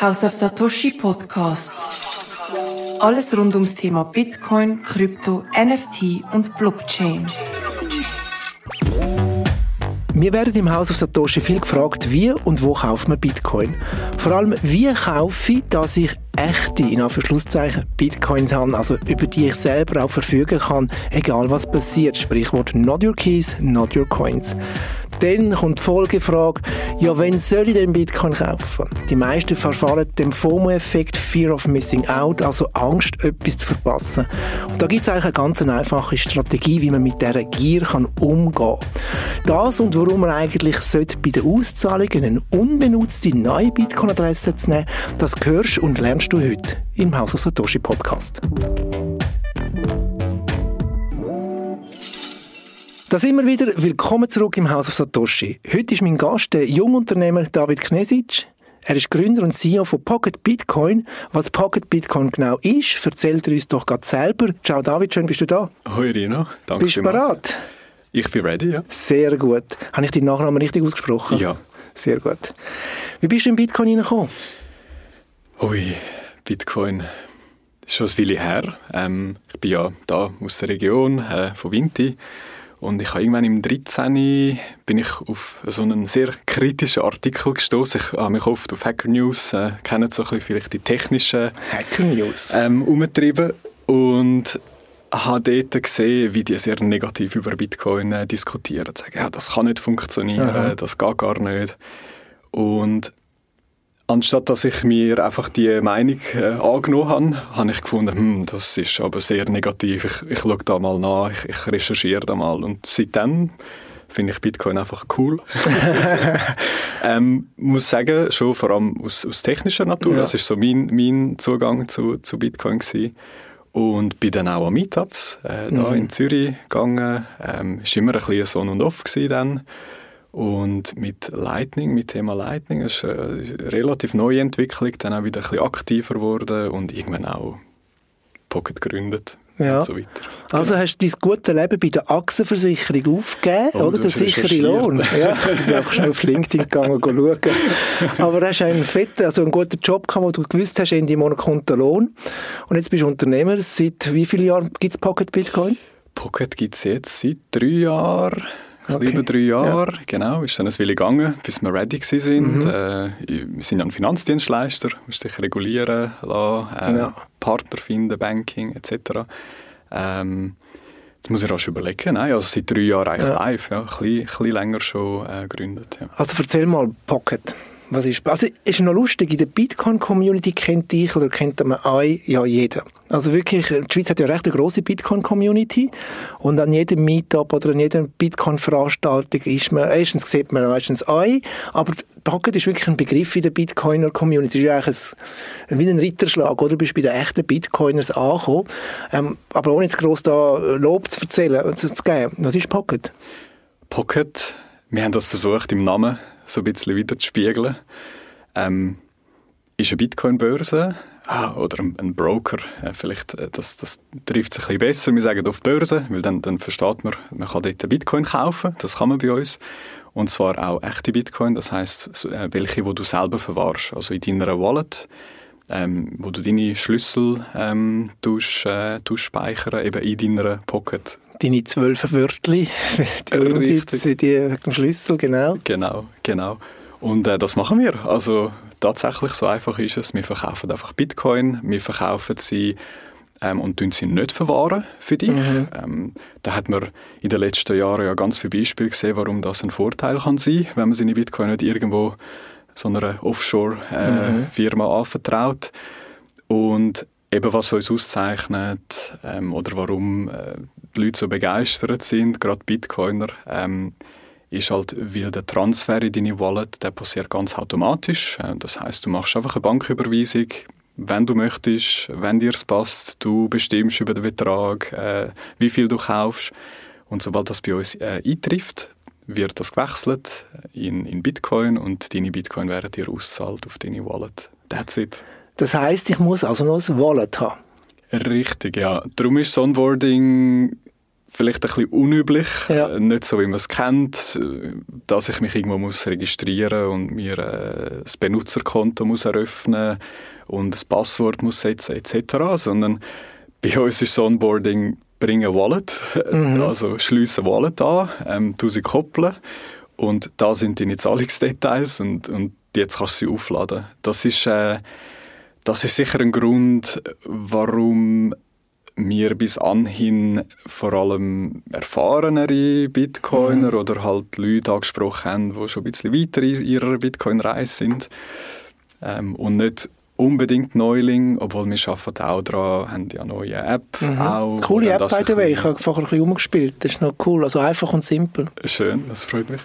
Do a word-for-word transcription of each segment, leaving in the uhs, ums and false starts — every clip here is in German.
House of Satoshi Podcast. Alles rund ums Thema Bitcoin, Krypto, N F T und Blockchain. Wir werden im House of Satoshi viel gefragt, wie und wo kauft man Bitcoin. Vor allem, wie kaufe ich, dass ich echte, in Anführungszeichen, Bitcoins haben, also über die ich selber auch verfügen kann, egal was passiert. Sprichwort not your keys, not your coins. Dann kommt die Folgefrage, ja, wen soll ich denn Bitcoin kaufen? Die meisten verfallen dem FOMO-Effekt, Fear of Missing Out, also Angst, etwas zu verpassen. Und da gibt es eigentlich eine ganz einfache Strategie, wie man mit dieser Gier kann umgehen kann. Das und warum man eigentlich sollte bei den Auszahlungen eine unbenutzte neue Bitcoin-Adresse zu nehmen, das hörst und lernst du heute im House of Satoshi Podcast. Da sind wir wieder. Willkommen zurück im House of Satoshi. Heute ist mein Gast der Jungunternehmer David Knezić. Er ist Gründer und C E O von Pocket Bitcoin. Was Pocket Bitcoin genau ist, erzählt er uns doch gerade selber. Ciao David, schön bist du da. Hoi Rino, danke. Bist du bereit? Ich bin ready, ja. Sehr gut. Habe ich deinen Nachnamen richtig ausgesprochen? Ja. Sehr gut. Wie bist du in Bitcoin hineingekommen? Ui, Bitcoin... Das ist schon ein Weile her. Ähm, ich bin ja da aus der Region äh, von Vinti. Und ich habe irgendwann im dreizehn bin ich auf so einen sehr kritischen Artikel gestoßen. Ich habe mich oft auf Hacker News, äh, kennen so ein bisschen vielleicht die technischen Hacker News, ähm, umgetrieben und habe dort gesehen, wie die sehr negativ über Bitcoin äh, diskutieren. Sagen, ja, das kann nicht funktionieren, Aha. das geht gar nicht. Und anstatt dass ich mir einfach die Meinung äh, angenommen habe, habe ich gefunden, hm, das ist aber sehr negativ, ich, ich schaue da mal nach, ich, ich recherchiere da mal. Und seitdem finde ich Bitcoin einfach cool. Ich ähm, muss sagen, schon vor allem aus, aus technischer Natur, ja. Das war so mein, mein Zugang zu, zu Bitcoin gewesen. Und bin dann auch an Meetups äh, da mhm. in Zürich gegangen, ähm, war immer ein bisschen on und off gewesen dann. Und mit Lightning, mit Thema Lightning, ist eine relativ neue Entwicklung, dann auch wieder ein bisschen aktiver geworden und irgendwann auch Pocket gegründet ja. und so weiter. Also genau. Hast du dein gute Leben bei der Achsenversicherung aufgegeben, oh, oder? Der sichere Lohn. Ja, ich bin einfach schnell auf LinkedIn gegangen und schauen. Aber hast du einen fetten, also einen guten Job gehabt, wo du gewusst hast, in deinem Monat kommt der Lohn. Und jetzt bist du Unternehmer. Seit wie vielen Jahren gibt es Pocket Bitcoin? Pocket gibt es jetzt seit drei Jahren. Okay. Über drei Jahre, ja. Genau, ist dann ein Weile gegangen, bis wir ready waren. Mhm. Äh, wir sind ja ein Finanzdienstleister, musst dich regulieren lassen, äh, ja. Partner finden, Banking et cetera. Ähm, jetzt muss ich rasch überlegen, nein, also seit drei Jahren eigentlich ja. live, ja, ein bisschen, bisschen länger schon äh, gegründet. Ja. Also erzähl mal, Pocket. Was ist, also ist noch lustig, in der Bitcoin-Community kennt dich oder kennt man euch ja jeder. Also wirklich, die Schweiz hat ja recht eine grosse Bitcoin-Community und an jedem Meetup oder an jeder Bitcoin-Veranstaltung ist man, erstens sieht man meistens euch, aber Pocket ist wirklich ein Begriff in der Bitcoiner-Community. Das ist ja eigentlich ein, wie ein Ritterschlag, oder? Du bist bei den echten Bitcoiners angekommen, ähm, aber ohne jetzt gross da Lob zu erzählen, zu, zu geben. Was ist Pocket? Pocket, wir haben das versucht im Namen so ein bisschen wieder zu spiegeln. Ähm, ist eine Bitcoin-Börse ah, oder ein, ein Broker, äh, vielleicht, äh, das, das trifft sich ein bisschen besser. Wir sagen auf Börse, weil dann, dann versteht man, man kann dort Bitcoin kaufen, das kann man bei uns. Und zwar auch echte Bitcoin, das heisst, welche, die du selber verwahrst, also in deiner Wallet, ähm, wo du deine Schlüssel ähm, tust, äh, tust speichern, eben in deiner Pocket. Deine zwölf Wörtli, die sind die am Schlüssel, genau. Genau, genau. Und äh, das machen wir. Also tatsächlich, so einfach ist es. Wir verkaufen einfach Bitcoin, wir verkaufen sie ähm, und tun sie nicht verwahren für dich. Mhm. Ähm, da hat man in den letzten Jahren ja ganz viele Beispiele gesehen, warum das ein Vorteil kann sein, wenn man seine Bitcoin nicht irgendwo so einer Offshore-Firma äh, mhm. anvertraut. Und eben was uns auszeichnet ähm, oder warum äh, die Leute so begeistert sind, gerade Bitcoiner, ähm, ist halt, weil der Transfer in deine Wallet, der passiert ganz automatisch. Äh, das heisst, du machst einfach eine Banküberweisung, wenn du möchtest, wenn dir es passt, du bestimmst über den Betrag, äh, wie viel du kaufst. Und sobald das bei uns äh, eintrifft, wird das gewechselt in, in Bitcoin und deine Bitcoin werden dir ausgezahlt auf deine Wallet. That's it. Das heisst, ich muss also noch ein Wallet haben. Richtig, ja. Darum ist das Onboarding vielleicht ein bisschen unüblich, ja. Nicht so, wie man es kennt, dass ich mich irgendwo muss registrieren und mir äh, das Benutzerkonto muss eröffnen und das Passwort muss setzen et cetera, sondern bei uns ist das Onboarding, bring eine Wallet, mhm. also schließe eine Wallet an, ähm, tu sie koppeln und da sind deine Zahlungsdetails und, und jetzt kannst du sie aufladen. Das ist, äh, das ist sicher ein Grund, warum wir bis anhin vor allem erfahrenere Bitcoiner mhm. oder halt Leute angesprochen haben, die schon ein bisschen weiter in ihrer Bitcoin-Reise sind ähm, und nicht unbedingt Neuling, obwohl wir arbeiten auch daran, haben ja neue App. Mhm. Auch, coole App, by the way. Ich habe vorher ein bisschen rumgespielt. Das ist noch cool. Also einfach und simpel. Schön, das freut mich.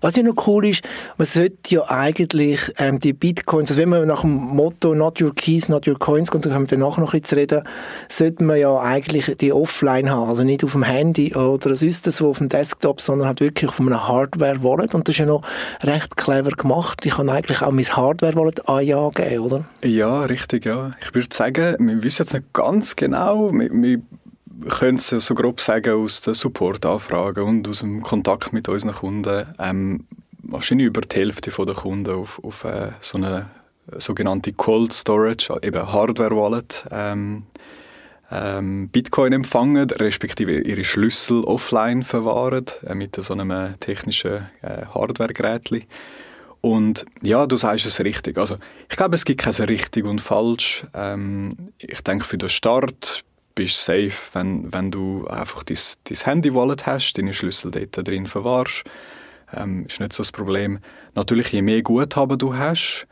Was ja noch cool ist, man sollte ja eigentlich ähm, die Bitcoins, also wenn man nach dem Motto not your keys, not your coins, und da können wir danach noch ein bisschen reden, sollte man ja eigentlich die offline haben. Also nicht auf dem Handy oder sonst so auf dem Desktop, sondern halt wirklich auf einem Hardware-Wallet. Und das ist ja noch recht clever gemacht. Ich kann eigentlich auch mein Hardware-Wallet an ja geben, oder? Ja, richtig, ja. Ich würde sagen, wir wissen jetzt nicht ganz genau, wir, wir können es so grob sagen aus den Support-Anfragen und aus dem Kontakt mit unseren Kunden, ähm, wahrscheinlich über die Hälfte der Kunden auf, auf äh, so eine sogenannte Cold Storage, eben Hardware-Wallet, ähm, ähm, Bitcoin empfangen, respektive ihre Schlüssel offline verwahren, äh, mit so einem technischen äh, Hardware-Gerät. Und ja, du sagst es richtig. Also ich glaube, es gibt kein richtig und falsch. Ähm, ich denke, für den Start bist du safe, wenn, wenn du einfach dein, dein Handy-Wallet hast, deine Schlüssel dort drin verwahrst. Ähm, ist nicht so das Problem. Natürlich, je mehr Guthaben du hast,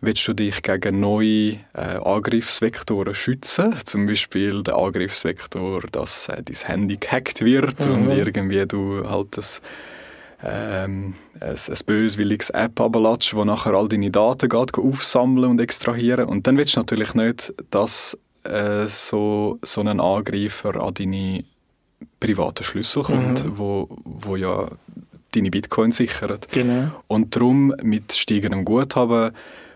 willst du dich gegen neue äh, Angriffsvektoren schützen. Zum Beispiel der Angriffsvektor, dass äh, dein Handy gehackt wird mhm. und irgendwie du halt das... Ähm, ein, ein böswilliges App runterlässt, wo nachher all deine Daten geht, aufsammeln und extrahieren. Und dann willst du natürlich nicht, dass äh, so, so ein Angreifer an deine privaten Schlüssel kommt, mhm. wo, wo ja deine Bitcoin sichert. Genau. Und darum, mit steigendem Guthaben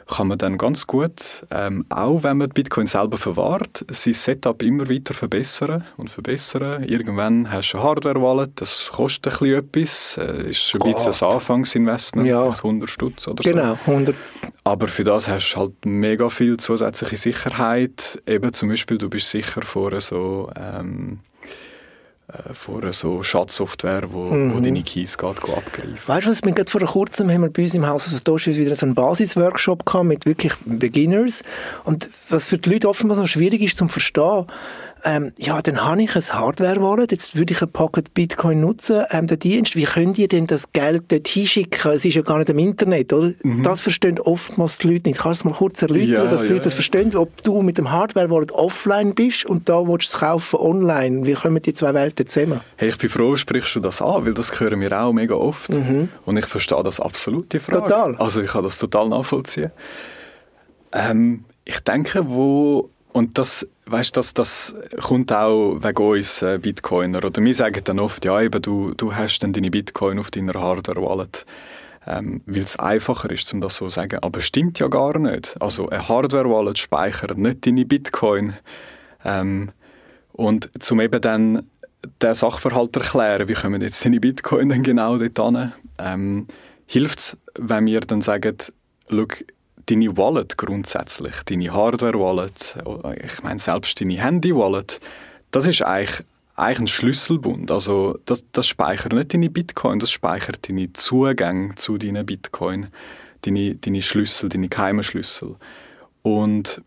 kann man dann ganz gut, ähm, auch wenn man die Bitcoin selber verwahrt, sein Setup immer weiter verbessern und verbessern. Irgendwann hast du eine Hardware-Wallet, das kostet ein bisschen etwas, äh, ist schon ein Gott. bisschen ein Anfangsinvestment, ja. vielleicht hundert Stutz oder so. Genau, hundert. Aber für das hast du halt mega viel zusätzliche Sicherheit. Eben zum Beispiel, du bist sicher vor so... Ähm, vor so Schadsoftware, wo, mhm. wo deine Keys geht, geht abgreifen. Weißt du was, wir vor kurzem haben wir bei uns im House of Satoshi wieder so einen Basisworkshop gehabt mit wirklich Beginners. Und was für die Leute offenbar so schwierig ist zum Verstehen, ähm, ja, dann habe ich ein Hardware-Wallet, jetzt würde ich ein Pocket Bitcoin nutzen, ähm, den Dienst, wie könnt ihr denn das Geld dort hinschicken? Es ist ja gar nicht im Internet, oder? Mhm. Das verstehen oftmals die Leute nicht. Kannst du es mal kurz erläutern, ja, dass die ja, Leute das ja. verstehen, ob du mit dem Hardware-Wallet offline bist und da willst du es kaufen online? Wie kommen die zwei Welten zusammen? Hey, ich bin froh, sprichst du das an, weil das hören wir auch mega oft. Mhm. Und ich verstehe das absolut, die Frage. Total. Also ich kann das total nachvollziehen. Ähm, ich denke, wo... Und das, weißt, das, das kommt auch wegen uns äh, Bitcoiner. Oder wir sagen dann oft, ja, eben, du, du hast dann deine Bitcoin auf deiner Hardware-Wallet. Ähm, weil es einfacher ist, um das so zu sagen. Aber es stimmt ja gar nicht. Also eine Hardware-Wallet speichert nicht deine Bitcoin. Ähm, und um eben dann den Sachverhalt zu erklären, wie kommen jetzt deine Bitcoin dann genau dort hin, ähm, hilft es, wenn wir dann sagen, schau, deine Wallet grundsätzlich, deine Hardware-Wallet, ich meine selbst deine Handy-Wallet, das ist eigentlich, eigentlich ein Schlüsselbund. Also das, das speichert nicht deine Bitcoin, das speichert deine Zugänge zu deinen Bitcoin, deine, deine Schlüssel, deine geheimen Schlüssel. Und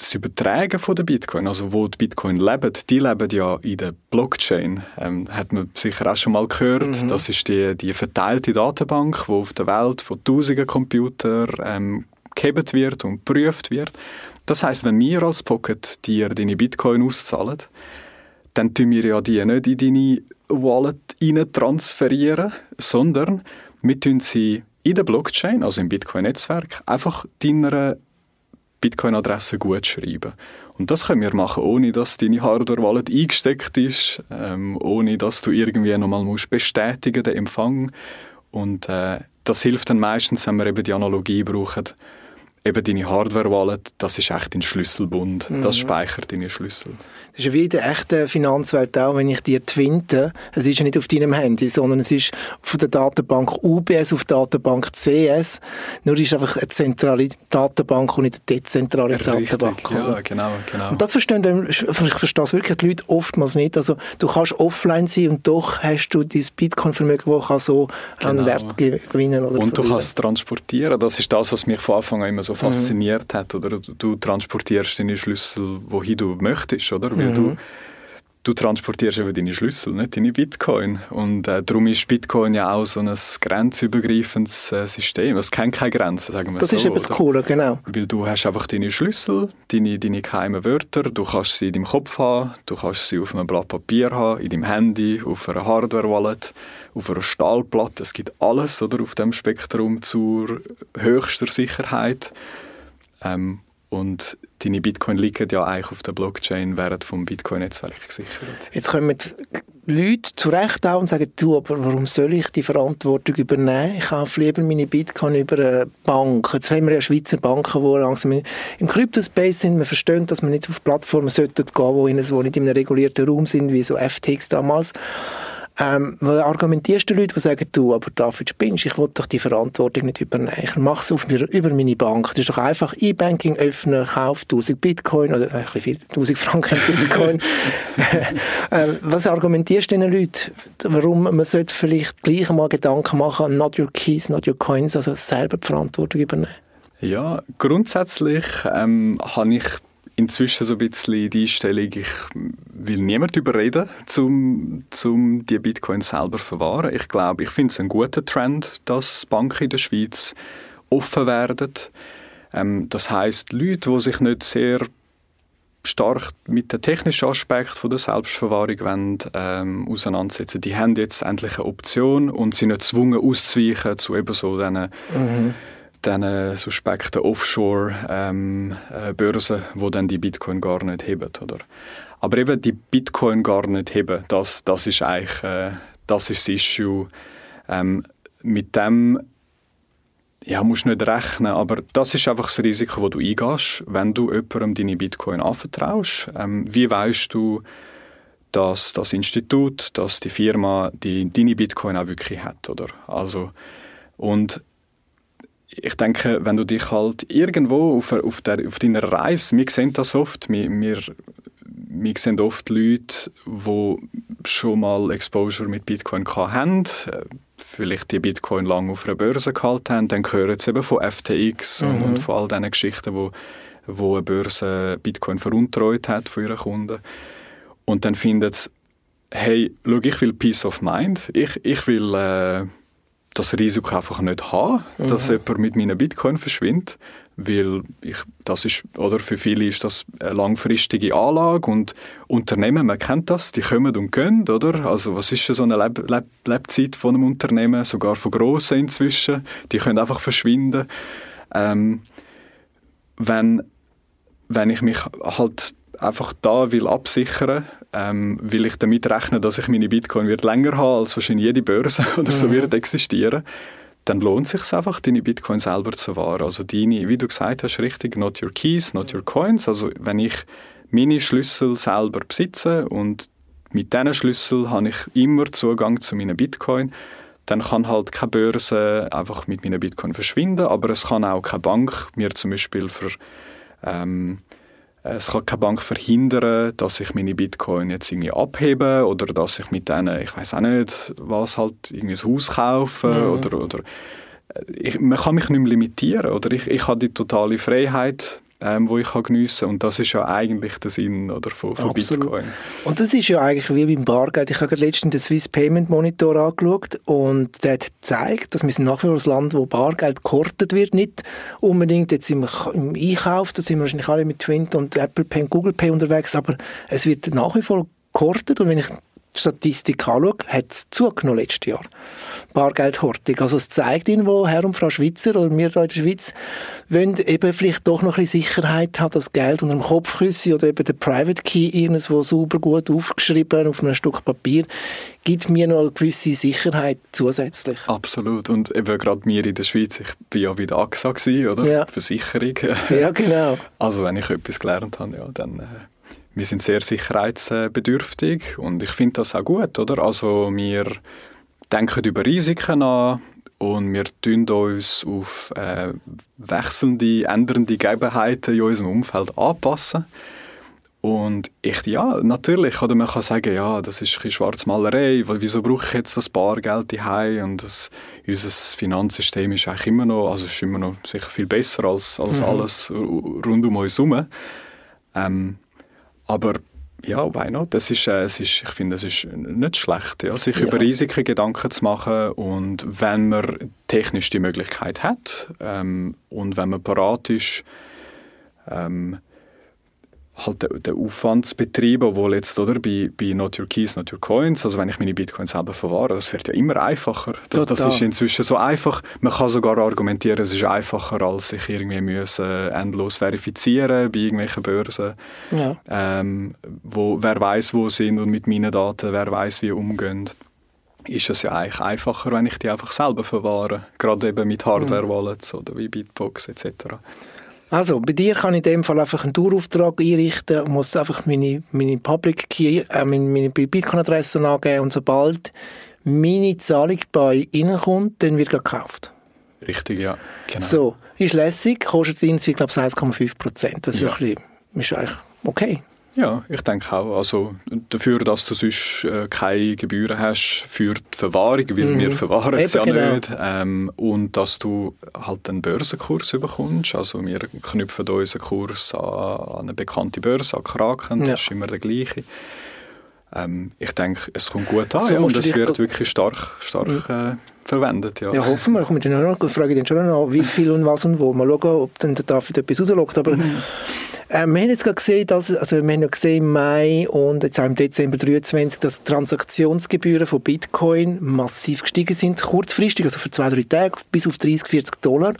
das Übertragen von der Bitcoin, also wo die Bitcoin leben, die leben ja in der Blockchain. Ähm, hat man sicher auch schon mal gehört. Mhm. Das ist die, die verteilte Datenbank, die auf der Welt von tausenden Computern ähm, gehebt wird und geprüft wird. Das heisst, wenn wir als Pocket dir deine Bitcoin auszahlen, dann tun wir ja die nicht in deine Wallet rein transferieren, sondern wir tun sie in der Blockchain, also im Bitcoin-Netzwerk, einfach deiner Bitcoin-Adresse gut schreiben. Und das können wir machen, ohne dass deine Hardware-Wallet eingesteckt ist, ähm, ohne dass du irgendwie nochmal musst bestätigen den Empfang. Und äh, das hilft dann meistens, wenn wir eben die Analogie brauchen, eben deine Hardware-Wallet, das ist echt dein Schlüsselbund. Mhm. Das speichert deine Schlüssel. Das ist ja wie in der echten Finanzwelt auch, wenn ich dir twinte, es ist ja nicht auf deinem Handy, sondern es ist von der Datenbank U B S auf Datenbank C S. Nur ist einfach eine zentrale Datenbank und nicht eine dezentrale Richtig, Datenbank. Oder? Ja, genau, genau. Und das verstehen, ich verstehe es wirklich, die Leute oftmals nicht. Also du kannst offline sein und doch hast du dein Bitcoin-Vermögen, das kann so genau. einen Wert gewinnen. Oder und verlieren. Du kannst es transportieren. Das ist das, was mich von Anfang an immer so fasziniert mhm. hat. Oder? Du transportierst deine Schlüssel, wohin du möchtest. Oder? Weil mhm. du, du transportierst eben deine Schlüssel, nicht deine Bitcoin. Und äh, darum ist Bitcoin ja auch so ein grenzübergreifendes äh, System. Es kennt keine Grenzen, sagen wir das so. Das ist eben das Coole, genau. Weil du hast einfach deine Schlüssel, deine, deine geheimen Wörter, du kannst sie in deinem Kopf haben, du kannst sie auf einem Blatt Papier haben, in deinem Handy, auf einer Hardware-Wallet, auf einer Stahlplatte. Es gibt alles oder, auf dem Spektrum zur höchster Sicherheit. Ähm, und deine Bitcoin liegen ja eigentlich auf der Blockchain, während vom Bitcoin-Netzwerk gesichert. Jetzt kommen Leute zu Recht auch und sagen, du, aber warum soll ich die Verantwortung übernehmen? Ich kaufe lieber meine Bitcoin über eine Bank. Jetzt haben wir ja Schweizer Banken, die langsam im Kryptospace sind. Wir verstehen, dass man nicht auf Plattformen gehen sollte, die nicht in einem regulierten Raum sind, wie so F T X damals. Ähm, argumentierst du Leute, die sagen, du, aber David, spinnst, ich will doch die Verantwortung nicht übernehmen. Ich mache es auf mir, über meine Bank. Das ist doch einfach E-Banking öffnen, kauf tausend Bitcoin oder ein bisschen viel, tausend Franken Bitcoin. ähm, was argumentierst du den Leuten? Warum man sollte vielleicht gleich mal Gedanken machen, not your keys, not your coins, also selber die Verantwortung übernehmen? Ja, grundsätzlich ähm, habe ich inzwischen so ein bisschen die Einstellung, ich will niemand überreden, um zum die Bitcoin selber zu verwahren. Ich glaube, ich finde es einen guten Trend, dass Banken in der Schweiz offen werden. Ähm, das heisst, Leute, die sich nicht sehr stark mit den technischen Aspekten der Selbstverwahrung wollen, ähm, auseinandersetzen, die haben jetzt endlich eine Option und sind nicht gezwungen auszuweichen zu eben so diesen mhm. diesen suspekten Offshore-Börsen, ähm, die dann die Bitcoin gar nicht heben. Oder? Aber eben die Bitcoin gar nicht heben, das, das ist eigentlich äh, das, ist das Issue. Ähm, mit dem ja, musst du nicht rechnen, aber das ist einfach das Risiko, das du eingehst, wenn du jemandem deine Bitcoin anvertraust. Ähm, wie weißt du, dass das Institut, dass die Firma die, deine Bitcoin auch wirklich hat? Oder? Also, und ich denke, wenn du dich halt irgendwo auf, auf, der, auf deiner Reise, wir sehen das oft, wir, wir, wir sehen oft Leute, die schon mal Exposure mit Bitcoin hatten, vielleicht die Bitcoin lange auf einer Börse gehalten haben, dann hören sie eben von F T X mhm. und, und von all diesen Geschichten, wo, wo eine Börse Bitcoin veruntreut hat von ihren Kunden. Und dann finden sie, hey, schau, ich will Peace of Mind, ich, ich will... Äh, das Risiko einfach nicht haben, mhm. dass jemand mit meinen Bitcoin verschwindet, weil ich, das ist, oder für viele ist das eine langfristige Anlage und Unternehmen, man kennt das, die kommen und gehen, oder? Also was ist so eine Leb- Leb- Lebzeit von einem Unternehmen, sogar von grossen inzwischen, die können einfach verschwinden. Ähm, wenn, wenn ich mich halt einfach da will absichern, ähm, will ich damit rechnen, dass ich meine Bitcoin wird länger haben, als wahrscheinlich jede Börse oder so mhm. wird existieren, dann lohnt es sich einfach, deine Bitcoin selber zu verwahren. Also deine, wie du gesagt hast, richtig, not your keys, not your coins. Also wenn ich meine Schlüssel selber besitze und mit diesen Schlüsseln habe ich immer Zugang zu meinen Bitcoin, dann kann halt keine Börse einfach mit meinen Bitcoin verschwinden, aber es kann auch keine Bank mir zum Beispiel für ähm, Es kann keine Bank verhindern, dass ich meine Bitcoin jetzt irgendwie abhebe oder dass ich mit denen, ich weiß auch nicht, was halt, irgendwie ein Haus kaufe mhm. oder, oder ich, man kann mich nicht mehr limitieren oder ich, ich habe die totale Freiheit, ähm, die ich geniessen kann und das ist ja eigentlich der Sinn oder, von, von Bitcoin. Und das ist ja eigentlich wie beim Bargeld. Ich habe letztens den Swiss Payment Monitor angeschaut und der hat gezeigt, dass wir sind nach wie vor ein Land, wo Bargeld gehortet wird, nicht unbedingt jetzt im, im Einkauf, da sind wir wahrscheinlich alle mit Twint und Apple Pay und Google Pay unterwegs, aber es wird nach wie vor gehortet und wenn ich Statistik anschaue, hat es zugenommen letztes Jahr. Bargeldhortung. Also es zeigt irgendwo, Herr und Frau Schweizer oder wir hier in der Schweiz wollen eben vielleicht doch noch ein bisschen Sicherheit haben, dass Geld unter dem Kopfkissen oder eben der Private Key irgendwo super gut aufgeschrieben auf einem Stück Papier gibt mir noch eine gewisse Sicherheit zusätzlich. Absolut. Und eben gerade wir in der Schweiz, ich bin ja wieder A X A gewesen, oder? Ja. Versicherung. Ja, genau. Also wenn ich etwas gelernt habe, ja, dann... Äh Wir sind sehr sicherheitsbedürftig und ich finde das auch gut, oder? Also wir denken über Risiken nach und wir tun uns auf äh, wechselnde, ändernde Gegebenheiten in unserem Umfeld anpassen. Und ich, ja, natürlich, oder man kann sagen, ja, das ist eine Schwarzmalerei, weil wieso brauche ich jetzt das Bargeld daheim? Und das, unser Finanzsystem ist eigentlich immer noch, also ist immer noch sicher viel besser als, als mhm. alles rund um uns herum. Ähm, Aber ja, why not? Das ist, äh, es ist, ich finde, es ist nicht schlecht, ja, sich ja. über Risiken Gedanken zu machen. Und wenn man technisch die Möglichkeit hat ähm, und wenn man parat ist, ähm, halt den, den Aufwand zu betreiben, obwohl jetzt oder, bei, bei Not Your Keys, Not Your Coins, also wenn ich meine Bitcoins selber verwahre, das wird ja immer einfacher. Das, das ist inzwischen so einfach. Man kann sogar argumentieren, es ist einfacher, als sich irgendwie müssen endlos verifizieren bei irgendwelchen Börsen. Ja. Ähm, wo, wer weiss, wo sind und mit meinen Daten, wer weiss, wie umgehen. Ist es ja eigentlich einfacher, wenn ich die einfach selber verwahre. Gerade eben mit Hardware-Wallets oder wie Bitbox et cetera. Also, bei dir kann ich in dem Fall einfach einen Dauerauftrag einrichten und muss einfach meine, meine Public Key, äh, meine, meine Bitcoin-Adresse angeben und sobald meine Zahlung bei Ihnen kommt, dann wird gekauft. Richtig, ja. Genau. So, ist lässig, kostet ihn, glaube ich, eins Komma fünf Prozent. Das ist, ja. ein bisschen, ist eigentlich okay. Ja, ich denke auch. Also dafür, dass du sonst äh, keine Gebühren hast für die Verwahrung, weil mhm. wir verwahren es ja genau. nicht. Ähm, und dass du halt einen Börsenkurs bekommst. Also wir knüpfen unseren Kurs an, an eine bekannte Börse, an Kraken, das ja. ist immer der gleiche. Ähm, ich denke, es kommt gut an so ja, und es wird wirklich stark, stark äh, verwendet. Ja. Ja, hoffen wir. Ich dann noch, frage dann schon noch, wie viel und was und wo. Mal schauen, ob dann der David etwas rauslockt. Aber mhm. äh, wir haben jetzt gerade gesehen, dass, also wir haben ja gesehen im Mai und jetzt auch im Dezember zwanzig dreiundzwanzig, dass Transaktionsgebühren von Bitcoin massiv gestiegen sind, kurzfristig, also für zwei, drei Tage, bis auf dreißig, vierzig Dollar.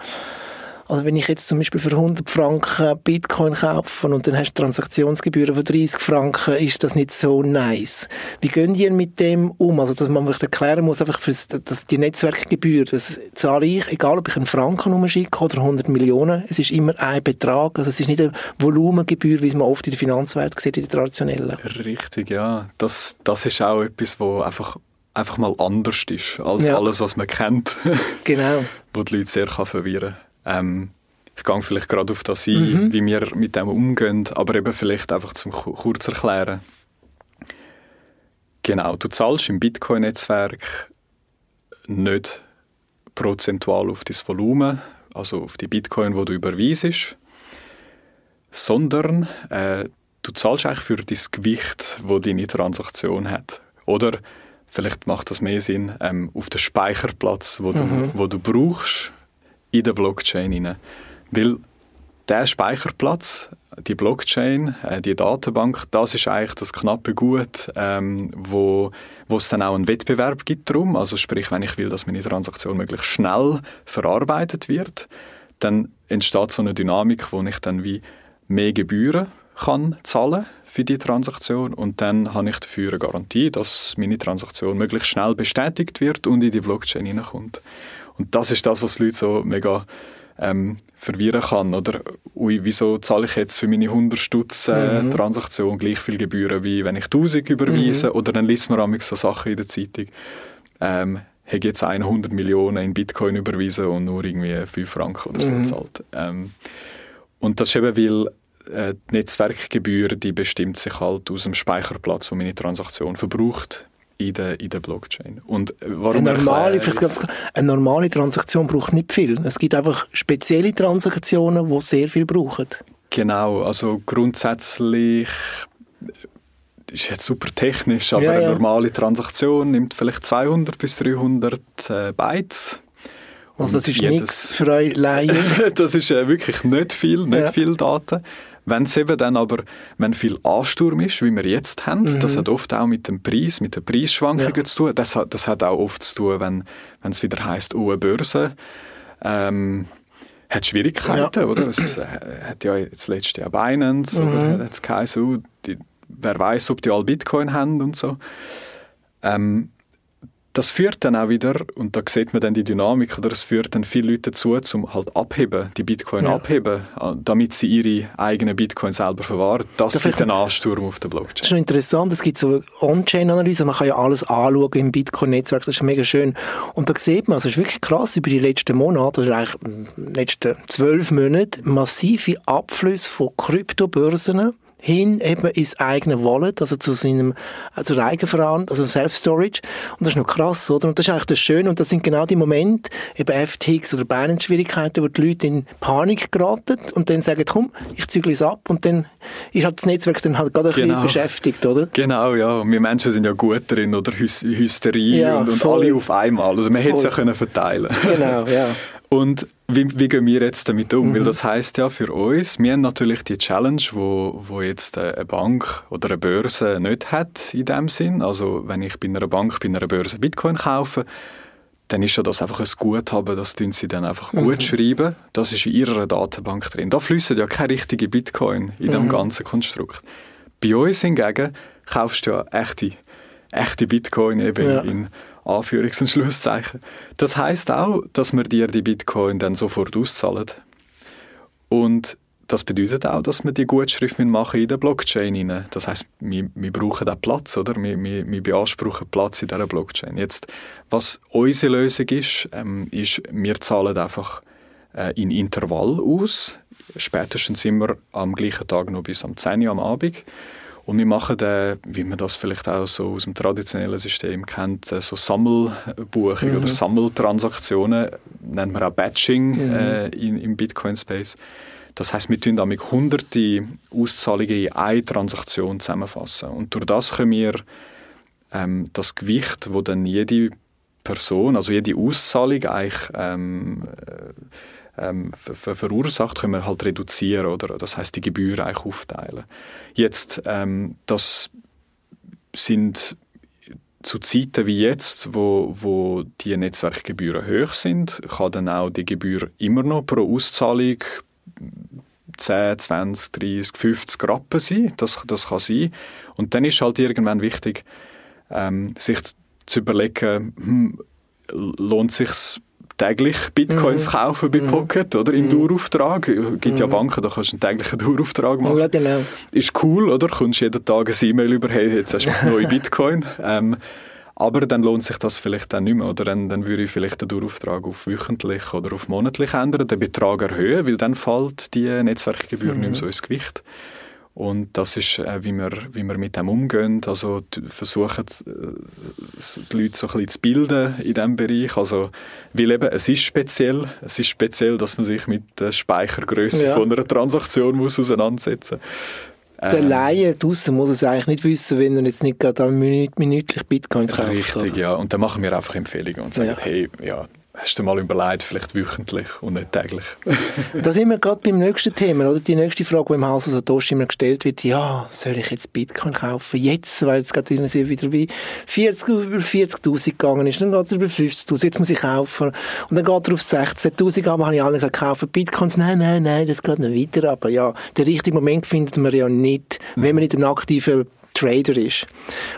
Also wenn ich jetzt zum Beispiel für hundert Franken Bitcoin kaufe und dann hast du Transaktionsgebühren von dreißig Franken, ist das nicht so nice. Wie gehen ihr mit dem um? Also dass man vielleicht erklären muss, einfach für dass die Netzwerkgebühr, das zahle ich, egal ob ich einen Franken rumschicke oder hundert Millionen, es ist immer ein Betrag. Also es ist nicht eine Volumengebühr, wie man oft in der Finanzwelt sieht, in der traditionellen. Richtig, ja. Das, das ist auch etwas, wo einfach... einfach mal anders ist als ja. alles, was man kennt. Genau. Wo die Leute sehr kann verwirren kann. Ähm, ich gehe vielleicht gerade auf das ein, mhm. wie wir mit dem umgehen, aber eben vielleicht einfach zum kurz erklären. Genau, du zahlst im Bitcoin-Netzwerk nicht prozentual auf dein Volumen, also auf die Bitcoin, die du überweisest, sondern äh, du zahlst eigentlich für das Gewicht, das deine Transaktion hat. Oder, vielleicht macht das mehr Sinn, ähm, auf den Speicherplatz, wo mhm. du, wo du brauchst, in der Blockchain hinein. Weil der Speicherplatz, die Blockchain, die Datenbank, das ist eigentlich das knappe Gut, ähm, wo, wo es dann auch einen Wettbewerb gibt drum. Also sprich, wenn ich will, dass meine Transaktion möglichst schnell verarbeitet wird, dann entsteht so eine Dynamik, wo ich dann wie mehr Gebühren kann zahlen für die Transaktion und dann habe ich dafür eine Garantie, dass meine Transaktion möglichst schnell bestätigt wird und in die Blockchain hineinkommt. Und das ist das, was die Leute so mega ähm, verwirren kann. Oder, ui, wieso zahle ich jetzt für meine hundert Stutz äh, mhm. Transaktion gleich viel Gebühren, wie wenn ich tausend überweise? Mhm. Oder dann liest man manchmal so Sachen in der Zeitung. Ähm, habe jetzt hundert Millionen in Bitcoin überwiesen und nur irgendwie fünf Franken oder so mhm. zahlt. Ähm, und das ist eben, weil äh, die Netzwerkgebühr, die bestimmt sich halt aus dem Speicherplatz, wo meine Transaktion verbraucht, In der, in der Blockchain. Und warum eine, normale, vielleicht ganz, eine normale Transaktion braucht nicht viel. Es gibt einfach spezielle Transaktionen, die sehr viel brauchen. Genau, also grundsätzlich ist jetzt super technisch, aber ja, ja. eine normale Transaktion nimmt vielleicht zweihundert bis dreihundert äh, Bytes. Also das ist nichts für euch Laien. Das ist äh, wirklich nicht viel, nicht ja. viel Daten. Wenn es eben dann aber, wenn viel Ansturm ist, wie wir jetzt haben, mhm. das hat oft auch mit dem Preis, mit den Preisschwankungen ja. zu tun. Das hat, das hat auch oft zu tun, wenn es wieder heisst, oh, eine Börse ähm, hat Schwierigkeiten, ja. oder? Es äh, hat ja jetzt letztes Jahr Binance, mhm. oder hat es geheißen, oh, die, wer weiß, ob die alle Bitcoin haben und so. Ähm, Das führt dann auch wieder, und da sieht man dann die Dynamik, oder es führt dann viele Leute dazu, zum halt abheben, die Bitcoin ja. abheben, damit sie ihre eigenen Bitcoin selber verwahren. Das da ist ein Ansturm auf der Blockchain. Das ist noch interessant, es gibt so On-Chain-Analyse, man kann ja alles anschauen im Bitcoin-Netzwerk, das ist mega schön. Und da sieht man, also es ist wirklich krass, über die letzten Monate, oder eigentlich die letzten zwölf Monate, massive Abflüsse von Kryptobörsen hin eben ins eigene Wallet, also zu seinem also zur Eigenverantwortung, also Self-Storage. Und das ist noch krass, oder? Und das ist eigentlich das Schöne. Und das sind genau die Momente, eben F T X oder Binance-Schwierigkeiten, wo die Leute in Panik geraten und dann sagen, komm, ich zügle es ab. Und dann ist halt das Netzwerk dann halt gerade ein genau. bisschen beschäftigt, oder? Genau, ja. Wir Menschen sind ja gut drin, oder? Hysterie ja, und, und alle auf einmal. Also man hätte es ja können verteilen. Genau, ja. Und wie, wie gehen wir jetzt damit um? Mhm. Weil das heisst ja für uns, wir haben natürlich die Challenge, wo, wo jetzt eine Bank oder eine Börse nicht hat in dem Sinn. Also wenn ich bei einer Bank, bei einer Börse Bitcoin kaufe, dann ist ja das einfach ein Guthaben, das tun sie dann einfach gut mhm. schreiben. Das ist in ihrer Datenbank drin. Da fließen ja keine richtigen Bitcoin in mhm. dem ganzen Konstrukt. Bei uns hingegen kaufst du ja echte, echte Bitcoin eben ja. in Anführungs- und Schlusszeichen. Das heisst auch, dass wir dir die Bitcoin dann sofort auszahlen. Und das bedeutet auch, dass wir die Gutschrift machen in der Blockchain rein. Das heisst, wir, wir brauchen auch Platz, oder? Wir, wir, wir beanspruchen Platz in dieser Blockchain. Jetzt, was unsere Lösung ist, ähm, ist, wir zahlen einfach äh, in Intervall aus. Spätestens immer am gleichen Tag noch bis am zehn Uhr am Abend. Und wir machen, äh, wie man das vielleicht auch so aus dem traditionellen System kennt, äh, so Sammelbuchungen mhm. oder Sammeltransaktionen, nennt man auch Batching mhm. äh, in, im Bitcoin-Space. Das heisst, wir tun damit hunderte Auszahlungen in eine Transaktion zusammenfassen. Und durch das können wir ähm, das Gewicht, das dann jede Person, also jede Auszahlung eigentlich ähm, ähm, ver- ver- verursacht, können wir halt reduzieren, oder? Das heisst, die Gebühren eigentlich aufteilen. Jetzt, ähm, das sind zu Zeiten wie jetzt, wo, wo die Netzwerkgebühren hoch sind, kann dann auch die Gebühr immer noch pro Auszahlung zehn, zwanzig, dreißig, fünfzig Rappen sein. Das, das kann sein. Und dann ist halt irgendwann wichtig, ähm, sich zu überlegen, hm, lohnt es sich täglich Bitcoins mhm. kaufen bei Pocket mhm. oder im mhm. Dauerauftrag. Es gibt mhm. ja Banken, da kannst du einen täglichen Dauerauftrag machen. Ja, genau. Ist cool, oder? Du kommst jeden Tag ein E-Mail über, hey, jetzt hast du neue Bitcoin. Ähm, aber dann lohnt sich das vielleicht dann nicht mehr. Oder dann, dann würde ich vielleicht den Dauerauftrag auf wöchentlich oder auf monatlich ändern, den Betrag erhöhen, weil dann fällt die Netzwerkgebühr mhm. nicht mehr so ins Gewicht. Und das ist, äh, wie, wir, wie wir mit dem umgehen. Also versuchen, die Leute so ein bisschen zu bilden in diesem Bereich. Also, weil eben, es ist speziell, es ist speziell, dass man sich mit der Speichergröße ja. von einer Transaktion muss auseinandersetzen muss. Der ähm, Laie draussen muss es eigentlich nicht wissen, wenn er jetzt nicht gerade minüt, minütlich Bitcoins kauft. Richtig, oder? Ja. Und dann machen wir einfach Empfehlungen und sagen, ja. hey, ja, hast du mal überlegt, vielleicht wöchentlich und nicht täglich? Da sind wir gerade beim nächsten Thema, oder? Die nächste Frage, die im Haus von Satoshi immer gestellt wird, ja, soll ich jetzt Bitcoin kaufen? Jetzt, weil es gerade wieder bei vierzig über vierzigtausend gegangen ist, dann geht es über fünfzigtausend, jetzt muss ich kaufen. Und dann geht er auf sechzehntausend, aber habe ich alle gesagt, kaufen Bitcoins? Nein, nein, nein, das geht nicht weiter. Aber ja, den richtigen Moment findet man ja nicht, wenn man nicht einen aktiven Trader ist.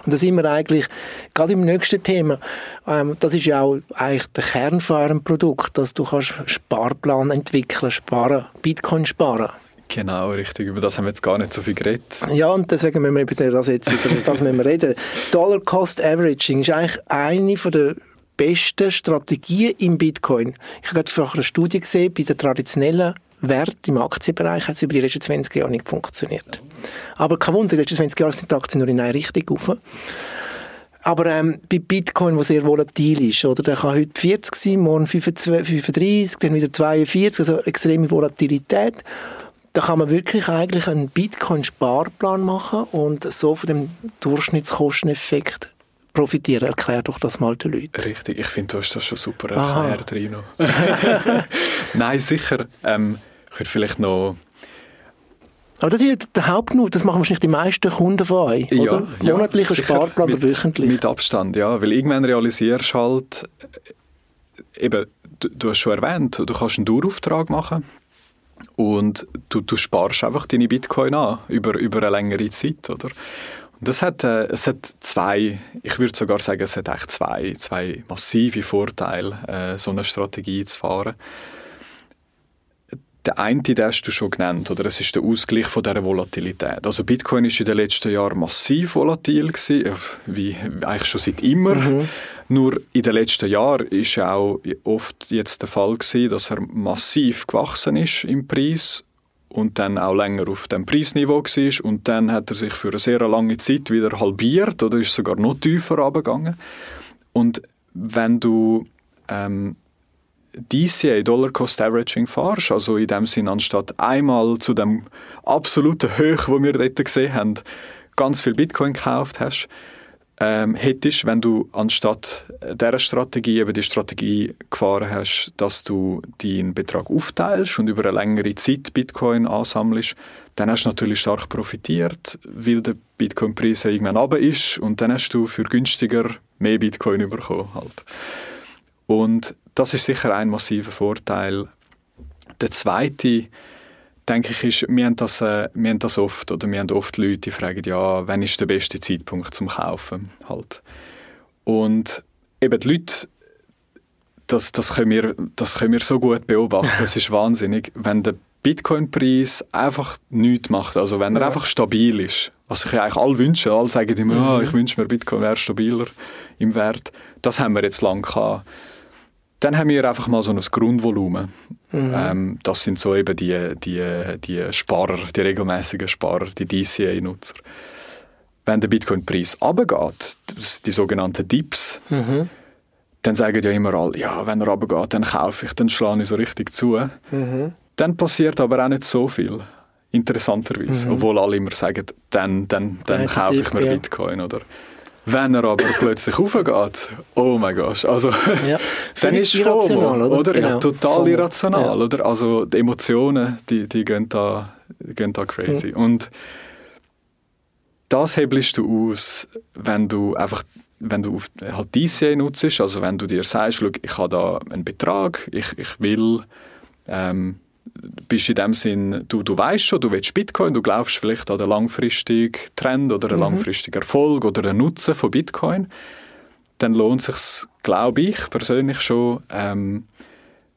Und da sind wir eigentlich gerade im nächsten Thema. Ähm, das ist ja auch eigentlich der Kern von eurem Produkt, dass du kannst Sparplan entwickeln, sparen, Bitcoin sparen. Genau, richtig. Über das haben wir jetzt gar nicht so viel geredet. Ja, und deswegen müssen wir über das jetzt über das müssen wir reden. Dollar Cost Averaging ist eigentlich eine von der besten Strategien im Bitcoin. Ich habe gerade vorher eine Studie gesehen, bei den traditionellen Wert im Aktienbereich hat es über die letzten zwanzig Jahre nicht funktioniert. Aber kein Wunder, die letzten zwanzig Jahre sind die Aktien nur in eine Richtung rauf. Aber ähm, bei Bitcoin, der sehr volatil ist, oder? Der kann heute vierzig sein, morgen fünfunddreißig, dann wieder zweiundvierzig, also extreme Volatilität. Da kann man wirklich eigentlich einen Bitcoin-Sparplan machen und so von dem Durchschnittskosten-Effekt profitieren. Erklär doch das mal den Leuten. Richtig, ich finde, du hast das schon super erklärt, Rino. Nein, sicher. Ähm, ich würde vielleicht noch... Aber das ist der Hauptnut, das machen wahrscheinlich die meisten Kunden von euch, ja, oder? Ja, monatlicher Sparplan mit, oder wöchentlich. Mit Abstand, ja, weil irgendwann realisierst du halt, eben, du, du hast schon erwähnt, du kannst einen Dauerauftrag machen und du, du sparst einfach deine Bitcoin an, über, über eine längere Zeit, oder? Und das hat, äh, es hat zwei, ich würde sogar sagen, es hat echt zwei, zwei massive Vorteile, äh, so eine Strategie zu fahren. Der eine, den hast du schon genannt, oder? Es ist der Ausgleich von dieser Volatilität. Also Bitcoin war in den letzten Jahren massiv volatil gewesen, wie eigentlich schon seit immer. Mhm. Nur in den letzten Jahren ist auch oft jetzt der Fall gewesen, dass er massiv gewachsen ist im Preis und dann auch länger auf dem Preisniveau war. Und dann hat er sich für eine sehr lange Zeit wieder halbiert oder ist sogar noch tiefer runtergegangen. Und wenn du... Ähm, D C A, Dollar Cost Averaging, fahrst, also in dem Sinn, anstatt einmal zu dem absoluten Höch, wo wir dort gesehen haben, ganz viel Bitcoin gekauft hast, ähm, hättest, wenn du anstatt dieser Strategie eben die Strategie gefahren hast, dass du deinen Betrag aufteilst und über eine längere Zeit Bitcoin ansammelst, dann hast du natürlich stark profitiert, weil der Bitcoin-Preis irgendwann runter ist und dann hast du für günstiger mehr Bitcoin bekommen. Halt. Und das ist sicher ein massiver Vorteil. Der zweite, denke ich, ist, wir haben das, äh, wir haben das oft, oder wir haben oft Leute, die fragen, ja, wann ist der beste Zeitpunkt zum Kaufen? Halt. Und eben die Leute, das, das, können wir, das können wir so gut beobachten, das ist wahnsinnig. Wenn der Bitcoin-Preis einfach nichts macht, also wenn er ja. einfach stabil ist, was ich ja eigentlich alle wünsche, alle sagen immer, mhm. oh, ich wünsche mir, Bitcoin wäre stabiler im Wert, das haben wir jetzt lange gehabt. Dann haben wir einfach mal so ein Grundvolumen. Mhm. Ähm, das sind so eben die, die, die Sparer, die regelmäßigen Sparer, die D C A-Nutzer. Wenn der Bitcoin-Preis runtergeht, die sogenannten Dips, mhm. dann sagen ja immer alle, ja, wenn er runtergeht, dann kaufe ich, dann schlage ich so richtig zu. Mhm. Dann passiert aber auch nicht so viel, interessanterweise. Mhm. Obwohl alle immer sagen, dann, dann, dann kaufe ich mir ja. Bitcoin, oder? Wenn er aber plötzlich raufgeht, oh mein Gott, also ja, dann ist es FOMO, oder? oder? Genau. Ja, total FOMO. irrational, ja. oder? Also die Emotionen, die, die, gehen, da, die gehen da crazy. Ja. Und das hebelst du aus, wenn du einfach, wenn du halt D C A nutzt, also wenn du dir sagst, ich habe da einen Betrag, ich, ich will, ähm, bist in dem Sinn, du, du weißt schon, du willst Bitcoin, du glaubst vielleicht an den langfristigen Trend oder einen mhm. langfristigen Erfolg oder den Nutzen von Bitcoin, dann lohnt es sich, glaube ich, persönlich schon, ähm,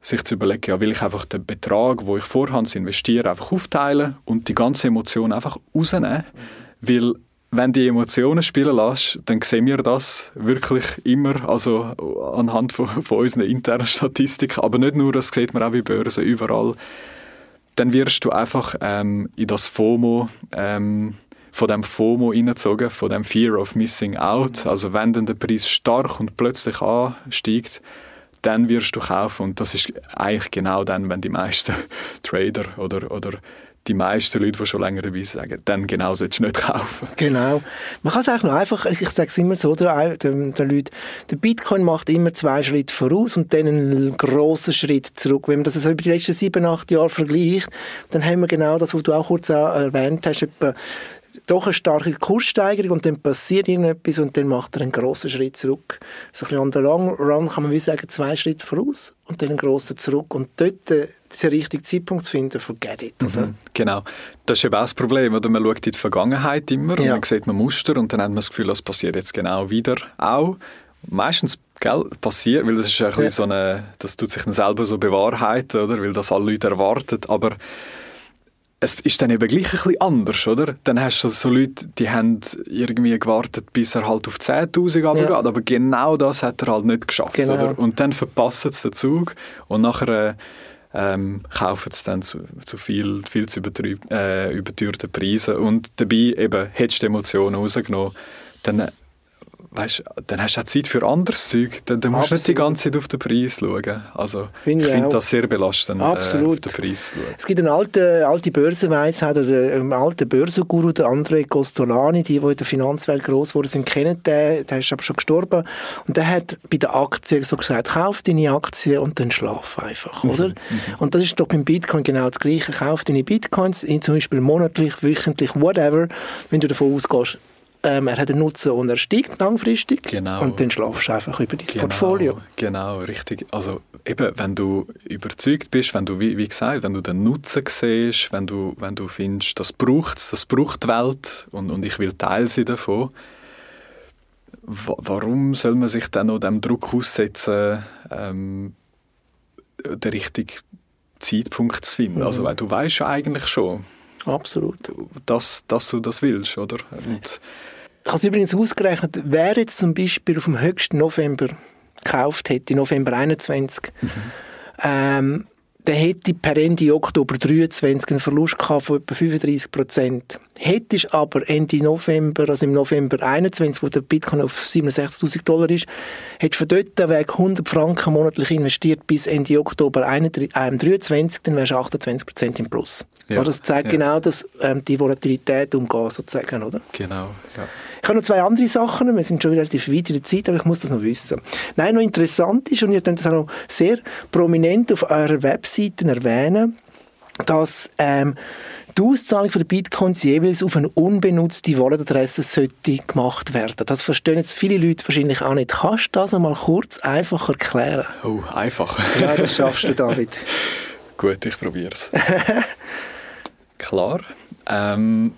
sich zu überlegen, ja, will ich einfach den Betrag, den ich vorhand investiere, einfach aufteilen und die ganze Emotion einfach rausnehmen, mhm. weil wenn die Emotionen spielen lässt, dann sehen wir das wirklich immer, also anhand von, von unserer internen Statistik, aber nicht nur, das sieht man auch wie Börsen überall, dann wirst du einfach ähm, in das FOMO, ähm, von dem FOMO reingezogen, von dem Fear of Missing Out, also wenn dann der Preis stark und plötzlich ansteigt, dann wirst du kaufen und das ist eigentlich genau dann, wenn die meisten Trader oder, oder die meisten Leute, die schon länger dabei sind, sagen, dann genau solltest du nicht kaufen. Genau. Man kann es eigentlich noch einfach, ich sage es immer so den, den, den Leuten, der Bitcoin macht immer zwei Schritte voraus und dann einen grossen Schritt zurück. Wenn man das also über die letzten sieben, acht Jahre vergleicht, dann haben wir genau das, was du auch kurz erwähnt hast, etwa doch eine starke Kurssteigerung und dann passiert irgendetwas und dann macht er einen grossen Schritt zurück. So ein bisschen on the long run kann man wie sagen, zwei Schritte voraus und dann einen grossen zurück. Und dort äh, den richtigen Zeitpunkt zu finden, forget it, oder? Mhm, genau. Das ist eben auch das Problem, oder? Man schaut in die Vergangenheit immer ja. und dann sieht man Muster und dann hat man das Gefühl, das passiert jetzt genau wieder auch. Meistens gell, passiert, weil das ist ein bisschen ja. so eine, das tut sich dann selber so bewahrheiten, oder? Weil das alle Leute erwarten, aber es ist dann eben gleich ein bisschen anders, oder? Dann hast du so Leute, die haben irgendwie gewartet, bis er halt auf zehntausend runtergeht, ja. aber genau das hat er halt nicht geschafft, genau. oder? Und dann verpassen sie den Zug und nachher ähm, kaufen sie dann zu, zu viel, viel zu übertreib- äh, überteuerten Preisen und dabei eben hättest du Emotionen rausgenommen, dann weißt, dann hast du auch Zeit für anderes Zeug. Dann, dann musst du nicht die ganze Zeit auf den Preis schauen. Also, find ich finde das sehr belastend, absolut. Äh, auf den Preis zu schauen. Es gibt eine alte, alte Börsenweisheit oder einen alten Börsenguru, der André Gostolani, die, die in der Finanzwelt gross wurden, sind, kennen den, der ist aber schon gestorben. Und der hat bei der Aktie so gesagt, kauf deine Aktie und dann schlaf einfach, oder? Mhm. Und das ist doch beim Bitcoin genau das Gleiche. Kauf deine Bitcoins, zum Beispiel monatlich, wöchentlich, whatever, wenn du davon ausgehst, Ähm, er hat einen Nutzen und er steigt langfristig. Genau. Und dann schlafst du einfach über dein genau, Portfolio. Genau, richtig. Also eben, wenn du überzeugt bist, wenn du, wie, wie gesagt, wenn du den Nutzen siehst, wenn du, wenn du findest, das braucht es, das braucht die Welt und, und ich will Teil sein davon, w- warum soll man sich dann noch dem Druck aussetzen, ähm, den richtigen Zeitpunkt zu finden? Mhm. Also weil du weißt ja eigentlich schon, absolut. Dass, dass du das willst, oder? Und ich habe es übrigens ausgerechnet, wer jetzt zum Beispiel auf dem höchsten November gekauft hätte, November einundzwanzig, mhm. ähm, der hätte per Ende Oktober dreiundzwanzig einen Verlust gehabt von etwa fünfunddreißig Prozent. Hättest aber Ende November, also im November einundzwanzig, wo der Bitcoin auf siebenundsechzigtausend Dollar ist, hättest von dort weg hundert Franken monatlich investiert bis Ende Oktober dreiundzwanzig, dann wärst du achtundzwanzig Prozent im Plus. Ja, ja, das zeigt ja. genau, dass ähm, die Volatilität umgeht, sozusagen, oder? Genau, ja. Ich habe noch zwei andere Sachen, wir sind schon relativ weit in der Zeit, aber ich muss das noch wissen. Nein, noch interessant ist, und ihr könnt das auch noch sehr prominent auf eurer Webseite erwähnen, dass ähm, die Auszahlung der Bitcoins jeweils auf eine unbenutzte Wallet-Adresse sollte gemacht werden. Das verstehen jetzt viele Leute wahrscheinlich auch nicht. Kannst du das noch mal kurz einfach erklären? Oh, einfach. Ja, das schaffst du, David. Gut, ich probiere es. Klar. Ähm,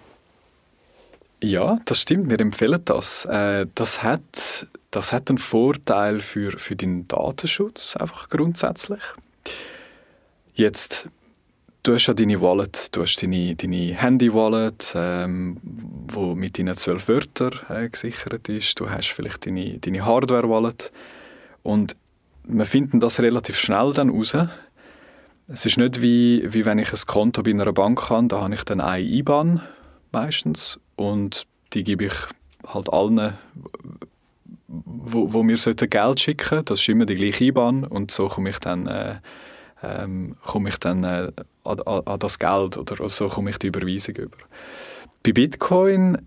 ja, das stimmt, wir empfehlen das. Äh, das hat, das hat einen Vorteil für, für deinen Datenschutz, einfach grundsätzlich. Jetzt, du hast ja deine Wallet, du hast deine, deine Handy-Wallet, ähm, wo mit deinen zwölf Wörtern äh, gesichert ist. Du hast vielleicht deine, deine Hardware-Wallet. Und wir finden das relativ schnell dann raus. Es ist nicht wie, wie wenn ich ein Konto bei einer Bank habe, da habe ich dann eine I B A N meistens und die gebe ich halt allen, wo, wo mir Geld schicken sollten. Das ist immer die gleiche I B A N und so komme ich dann, äh, ähm, komme ich dann äh, an, an das Geld oder so komme ich die Überweisung über. Bei Bitcoin,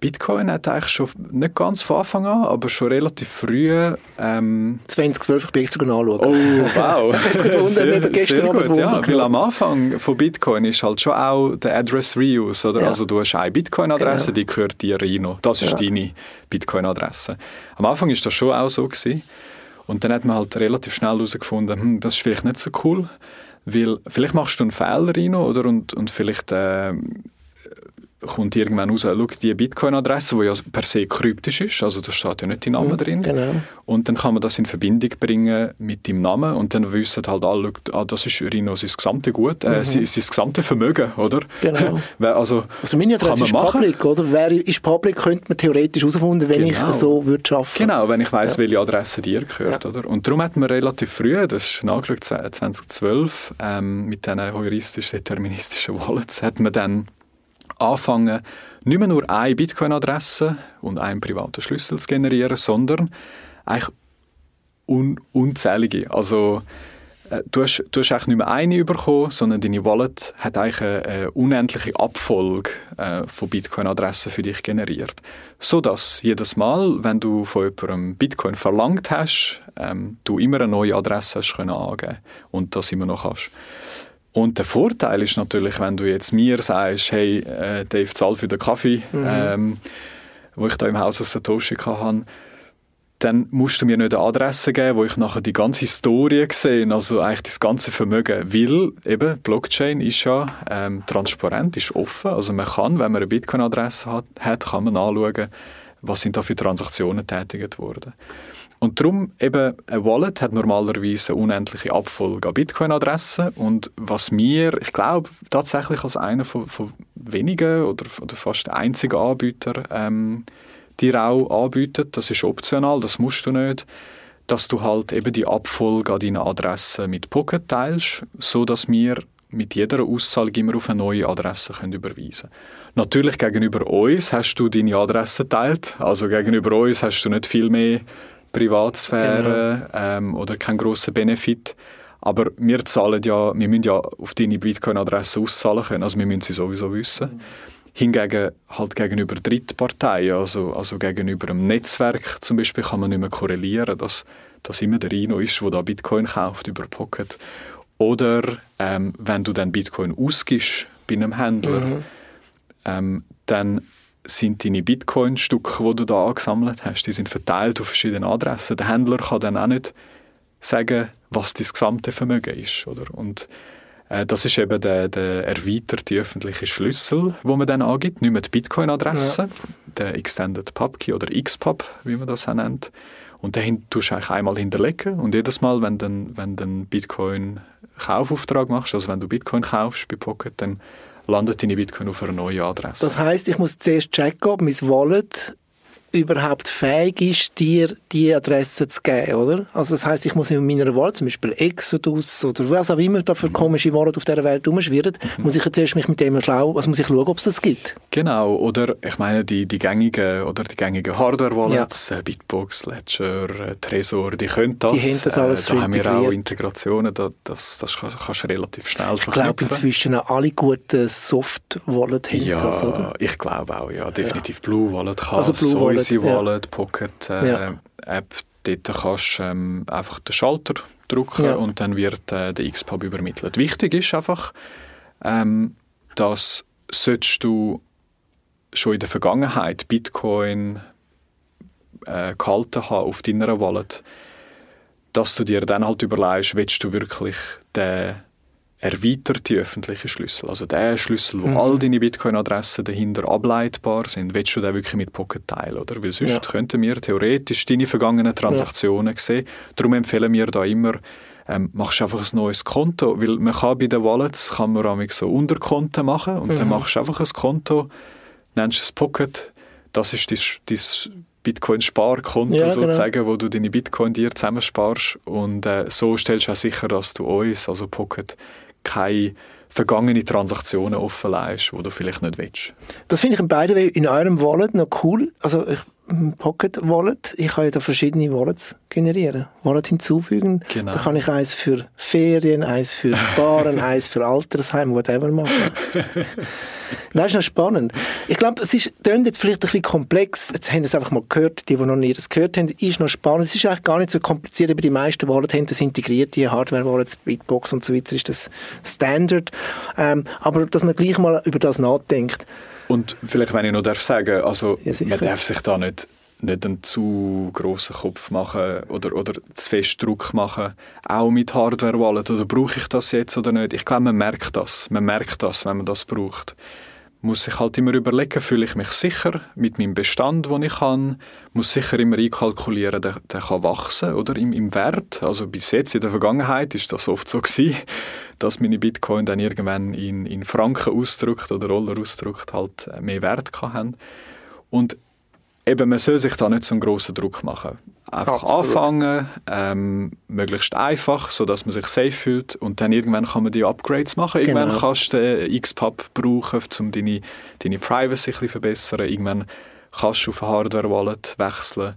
Bitcoin hat eigentlich schon, nicht ganz von Anfang an, aber schon relativ früh... Ähm, zwanzig zwölf, ich bin extra nachschauen. Oh, wow. Jetzt gerade wundern, gestern Abend gut, ja, weil am Anfang von Bitcoin ist halt schon auch der Address Reuse, oder? Ja. Also du hast eine Bitcoin-Adresse, genau. Die gehört dir rein. Das ist ja. deine Bitcoin-Adresse. Am Anfang war das schon auch so gewesen. Und dann hat man halt relativ schnell herausgefunden, hm, das ist vielleicht nicht so cool, weil vielleicht machst du einen Fehler rein, oder? Und, und vielleicht... Äh, kommt irgendwann raus, schau, die Bitcoin-Adresse, die ja per se kryptisch ist, also da steht ja nicht dein Name mhm, drin. Genau. Und dann kann man das in Verbindung bringen mit deinem Namen und dann wissen halt alle, ah, das ist Rino sein gesamtes Gut, äh, mhm. sein, sein gesamtes Vermögen, oder? Genau. also, also meine Adresse ist machen. Public, oder? Wer ist public, könnte man theoretisch herausfinden, wenn genau. ich so würde arbeiten. Genau, wenn ich weiss, ja. welche Adresse dir gehört, ja. oder? Und darum hat man relativ früh, das ist nachgeschaut, zwanzig zwölf, ähm, mit diesen heuristisch-deterministischen Wallets, hat man dann anfangen, nicht mehr nur eine Bitcoin-Adresse und einen privaten Schlüssel zu generieren, sondern eigentlich un- unzählige. Also äh, du hast, du hast eigentlich nicht mehr eine bekommen, sondern deine Wallet hat eigentlich eine, eine unendliche Abfolge äh, von Bitcoin-Adressen für dich generiert. Sodass jedes Mal, wenn du von jemandem Bitcoin verlangt hast, ähm, du immer eine neue Adresse hast können angeben und das immer noch hast. Und der Vorteil ist natürlich, wenn du jetzt mir sagst, hey, äh, Dave, zahl für den Kaffee, mhm. ähm, wo ich da im House of Satoshi hatte, dann musst du mir nicht eine Adresse geben, wo ich nachher die ganze Historie sehe, also eigentlich das ganze Vermögen. Weil eben Blockchain ist ja ähm, transparent, ist offen. Also man kann, wenn man eine Bitcoin-Adresse hat, hat, kann man anschauen, was sind da für Transaktionen getätigt worden. Und darum, eben, eine Wallet hat normalerweise eine unendliche Abfolge an Bitcoin-Adressen. Und was wir, ich glaube, tatsächlich als einer von, von wenigen oder, oder fast einzigen Anbietern ähm, dir auch anbietet, das ist optional, das musst du nicht, dass du halt eben die Abfolge an deinen Adressen mit Pocket teilst, sodass wir mit jeder Auszahlung immer auf eine neue Adresse können überweisen. Natürlich gegenüber uns hast du deine Adresse geteilt, also gegenüber uns hast du nicht viel mehr Privatsphäre, genau. ähm, oder keinen grossen Benefit. Aber wir zahlen ja, wir müssen ja auf deine Bitcoin-Adresse auszahlen können, also wir müssen sie sowieso wissen. Mhm. Hingegen halt gegenüber Drittparteien, also, also gegenüber einem Netzwerk zum Beispiel, kann man nicht mehr korrelieren, dass, dass immer der Rino ist, der da Bitcoin kauft über Pocket. Oder ähm, wenn du dann Bitcoin ausgibst bei einem Händler, mhm. ähm, dann sind deine Bitcoin-Stücke, die du da angesammelt hast, die sind verteilt auf verschiedene Adressen. Der Händler kann dann auch nicht sagen, was dein gesamte Vermögen ist. Oder? Und äh, das ist eben der, der erweiterte öffentliche Schlüssel, den man dann angibt. Nicht mehr die Bitcoin-Adresse, ja. der Extended Pub Key oder X Pub, wie man das auch nennt. Und dahin tust du eigentlich einmal hinterlegen. Und jedes Mal, wenn du einen wenn den Bitcoin-Kaufauftrag machst, also wenn du Bitcoin kaufst bei Pocket, dann landet deine Bitcoin auf einer neuen Adresse. Das heisst, ich muss zuerst checken, ob mein Wallet überhaupt fähig ist, dir die Adresse zu geben, oder? Also das heisst, ich muss in meiner Wallet, zum Beispiel Exodus oder was auch immer da für komische Wallet auf dieser Welt rumschwirren, mhm. muss ich jetzt erst mich mit dem schlau, also muss ich schauen, ob es das gibt. Genau, oder ich meine, die, die gängigen oder die gängigen Hardware-Wallets, ja. Bitbox, Ledger, Tresor, die können das. Die haben das alles äh, da haben wir auch Integrationen, da, das, das kannst du relativ schnell verknüpfen. Ich glaube inzwischen auch alle guten Soft-Wallet haben ja, das, oder? Ich glaube auch, ja, definitiv. Ja. Blue Wallet kann also Blue so Wallet. Easy Wallet, ja. Pocket äh, ja. App, dort kannst du ähm, einfach den Schalter drücken ja. und dann wird äh, der X Pub übermittelt. Wichtig ist einfach, ähm, dass solltest du schon in der Vergangenheit Bitcoin äh, gehalten haben auf deiner Wallet, dass du dir dann halt überlegst, willst du wirklich den erweiterte öffentliche Schlüssel, also der Schlüssel, wo mhm. all deine Bitcoin-Adressen dahinter ableitbar sind, willst du den wirklich mit Pocket teilen, oder? Weil sonst ja. könnten wir theoretisch deine vergangenen Transaktionen ja. sehen. Darum empfehlen wir da immer, ähm, machst einfach ein neues Konto, weil man kann bei den Wallets, kann man auch so Unterkonten machen und mhm. dann machst du einfach ein Konto, nennst es Pocket, das ist dein Bitcoin-Sparkonto ja, sozusagen, genau. wo du deine Bitcoin dir zusammensparst und äh, so stellst du auch sicher, dass du uns, also Pocket, keine vergangenen Transaktionen offenlegst, die du vielleicht nicht willst. Das finde ich in beiden in eurem Wallet noch cool. Also ich, Pocket Wallet, ich kann ja da verschiedene Wallets generieren, Wallets hinzufügen. Genau. Da kann ich eins für Ferien, eins für Sparen, eins für Altersheim, whatever machen. Das ist noch spannend. Ich glaube, es ist, klingt jetzt vielleicht ein bisschen komplex. Jetzt haben wir es einfach mal gehört. Die, die noch nie das gehört haben, ist noch spannend. Es ist eigentlich gar nicht so kompliziert, aber die meisten Wallets haben das integriert. Die Hardware-Wallets, Bitbox und so weiter ist das Standard. Ähm, aber dass man gleich mal über das nachdenkt. Und vielleicht, wenn ich noch darf sagen, also ja, man darf sich da nicht, nicht einen zu grossen Kopf machen oder, oder zu fest Druck machen, auch mit Hardware-Wallet. Oder brauche ich das jetzt oder nicht? Ich glaube, man merkt das. Man merkt das, wenn man das braucht. Muss ich halt immer überlegen, fühle ich mich sicher mit meinem Bestand, den ich habe. Muss sicher immer einkalkulieren, der, der kann wachsen, oder? Im, im Wert. Also bis jetzt, in der Vergangenheit, ist das oft so gewesen, dass meine Bitcoin dann irgendwann in, in Franken ausgedrückt oder Dollar ausgedrückt halt mehr Wert hatten. Und eben, man soll sich da nicht so einen grossen Druck machen. Einfach Absolut. anfangen, ähm, möglichst einfach, sodass man sich safe fühlt und dann irgendwann kann man die Upgrades machen. Genau. Irgendwann kannst du den X Pub brauchen, um deine, deine Privacy ein bisschen zu verbessern. Irgendwann kannst du auf eine Hardware-Wallet wechseln,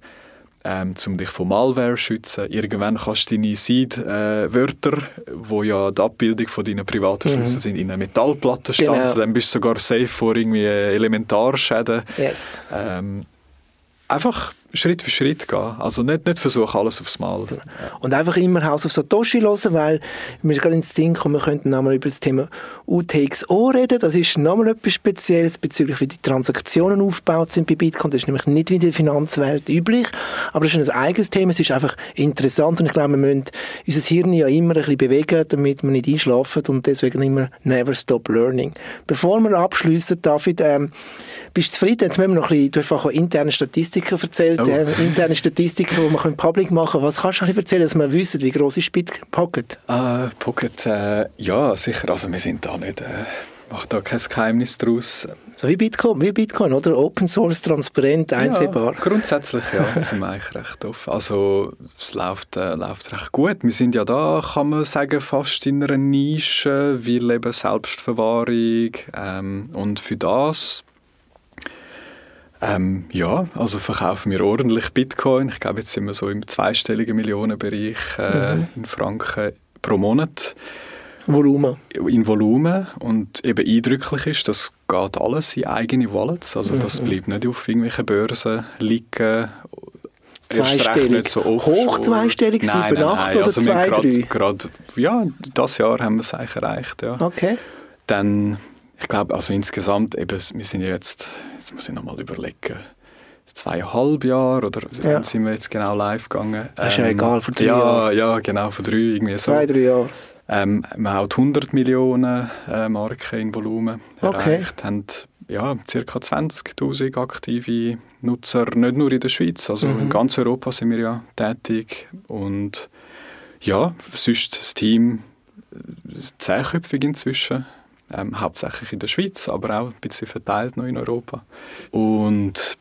ähm, um dich von Malware zu schützen. Irgendwann kannst du deine Seed-Wörter, die ja die Abbildung von deinen privaten Schlüsseln mhm. sind, in eine Metallplatte genau. stanzen. Dann bist du sogar safe vor irgendwie Elementarschäden. Yes. Ähm, Einfach Schritt für Schritt gehen. Also nicht, nicht versuchen, alles aufs Mal. Und einfach immer House of Satoshi hören, weil mir ist gerade ins Ding gekommen, wir könnten nochmal über das Thema U T X O reden. Das ist nochmal etwas Spezielles bezüglich, wie die Transaktionen aufgebaut sind bei Bitcoin. Das ist nämlich nicht wie in der Finanzwelt üblich. Aber das ist ein eigenes Thema. Es ist einfach interessant und ich glaube, wir müssen unser Hirn ja immer ein bisschen bewegen, damit wir nicht einschlafen und deswegen immer never stop learning. Bevor wir abschliessen, David, ähm, bist du zufrieden? Jetzt müssen wir noch ein bisschen, du hast auch interne Statistiken erzählt, oh. äh, interne Statistiken, die man public machen kann. Was kannst du erzählen, dass wir wissen, wie gross ist Pocket? Uh, Pocket, äh, ja, sicher. Also wir sind da nicht äh, macht da kein Geheimnis draus. So wie Bitcoin, wie Bitcoin, oder? Open Source, transparent, einsehbar. Ja, grundsätzlich, ja, das sind wir eigentlich recht offen. Also es läuft, äh, läuft recht gut. Wir sind ja da, kann man sagen, fast in einer Nische, weil eben Selbstverwahrung ähm, und für das Ähm, ja, also verkaufen wir ordentlich Bitcoin. Ich glaube, jetzt sind wir so im zweistelligen Millionenbereich äh, mhm. in Franken pro Monat. Volumen. In Volumen. Und eben eindrücklich ist, das geht alles in eigene Wallets. Also mhm. das bleibt nicht auf irgendwelchen Börsen liegen. Zweistellig. So hoch zweistellig, sieben, acht oder also zwei, grad, drei? Grad, ja, dieses Jahr haben wir es eigentlich erreicht. Ja. Okay. Dann... Ich glaube, also insgesamt, eben, wir sind jetzt, jetzt muss ich nochmal überlegen, zweieinhalb Jahre oder ja. wann sind wir jetzt genau live gegangen? Das ist ja ähm, egal, vor drei ja, Jahren. Ja, genau, vor drei, irgendwie so. Zwei, drei Jahre. Ähm, wir haben hundert Millionen äh, Marken in Volumen erreicht, okay. haben ja, ca. zwanzigtausend aktive Nutzer, nicht nur in der Schweiz, also mhm. in ganz Europa sind wir ja tätig und ja, sonst das Team zehnköpfig inzwischen. Ähm, hauptsächlich in der Schweiz, aber auch ein bisschen verteilt noch in Europa. Und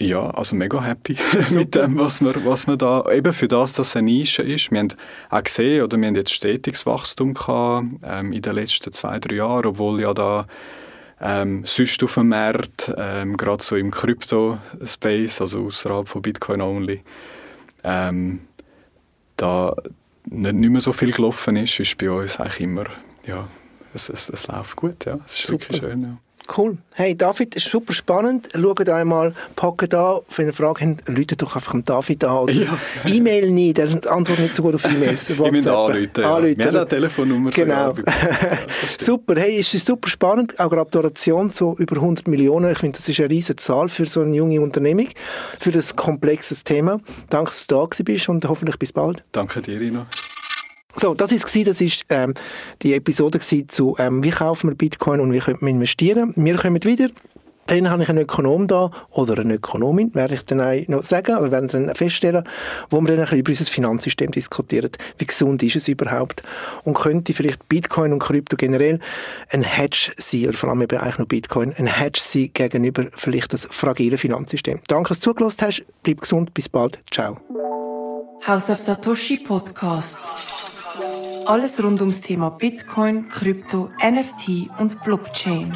ja, also mega happy mit dem, was wir, was wir da, eben für das, dass es eine Nische ist. Wir haben auch gesehen, oder wir haben jetzt stetiges Wachstum gehabt, ähm, in den letzten zwei, drei Jahren, obwohl ja da ähm, sonst auf dem Markt, ähm, gerade so im Krypto-Space, also außerhalb von Bitcoin only, ähm, da nicht, nicht mehr so viel gelaufen ist, ist bei uns eigentlich immer, ja, Es, es, es läuft gut, ja. Es ist super. Wirklich schön, ja. Cool. Hey, David, ist super spannend. Schaut einmal Pocket an. Wenn ihr Fragen habt, ruft doch einfach David an. Oder ja. E-Mail nicht, der antwortet nicht so gut auf E-Mails. Ich muss anrufen, ja. anrufen. Wir haben eine Telefonnummer. Genau. So, ja, super, hey, es ist super spannend. Auch Gratulation, so über hundert Millionen. Ich finde, das ist eine riesige Zahl für so eine junge Unternehmung, für das komplexes Thema. Danke, dass du da gewesen bist und hoffentlich bis bald. Danke dir, Rino. So, das war das ist, ähm, die Episode zu ähm, «Wie kaufen wir Bitcoin und wie können wir investieren?». Wir kommen wieder. Dann habe ich einen Ökonom da, oder eine Ökonomin, werde ich dann auch noch sagen, oder werden dann feststellen, wo wir dann ein bisschen über unser Finanzsystem diskutieren. Wie gesund ist es überhaupt? Und könnte vielleicht Bitcoin und Krypto generell ein Hedge sein, oder vor allem eben eigentlich nur Bitcoin, ein Hedge sein gegenüber vielleicht das fragile Finanzsystem. Danke, dass du zugelassen hast. Bleib gesund. Bis bald. Ciao. House of Satoshi Podcast. Alles rund ums Thema Bitcoin, Krypto, N F T und Blockchain.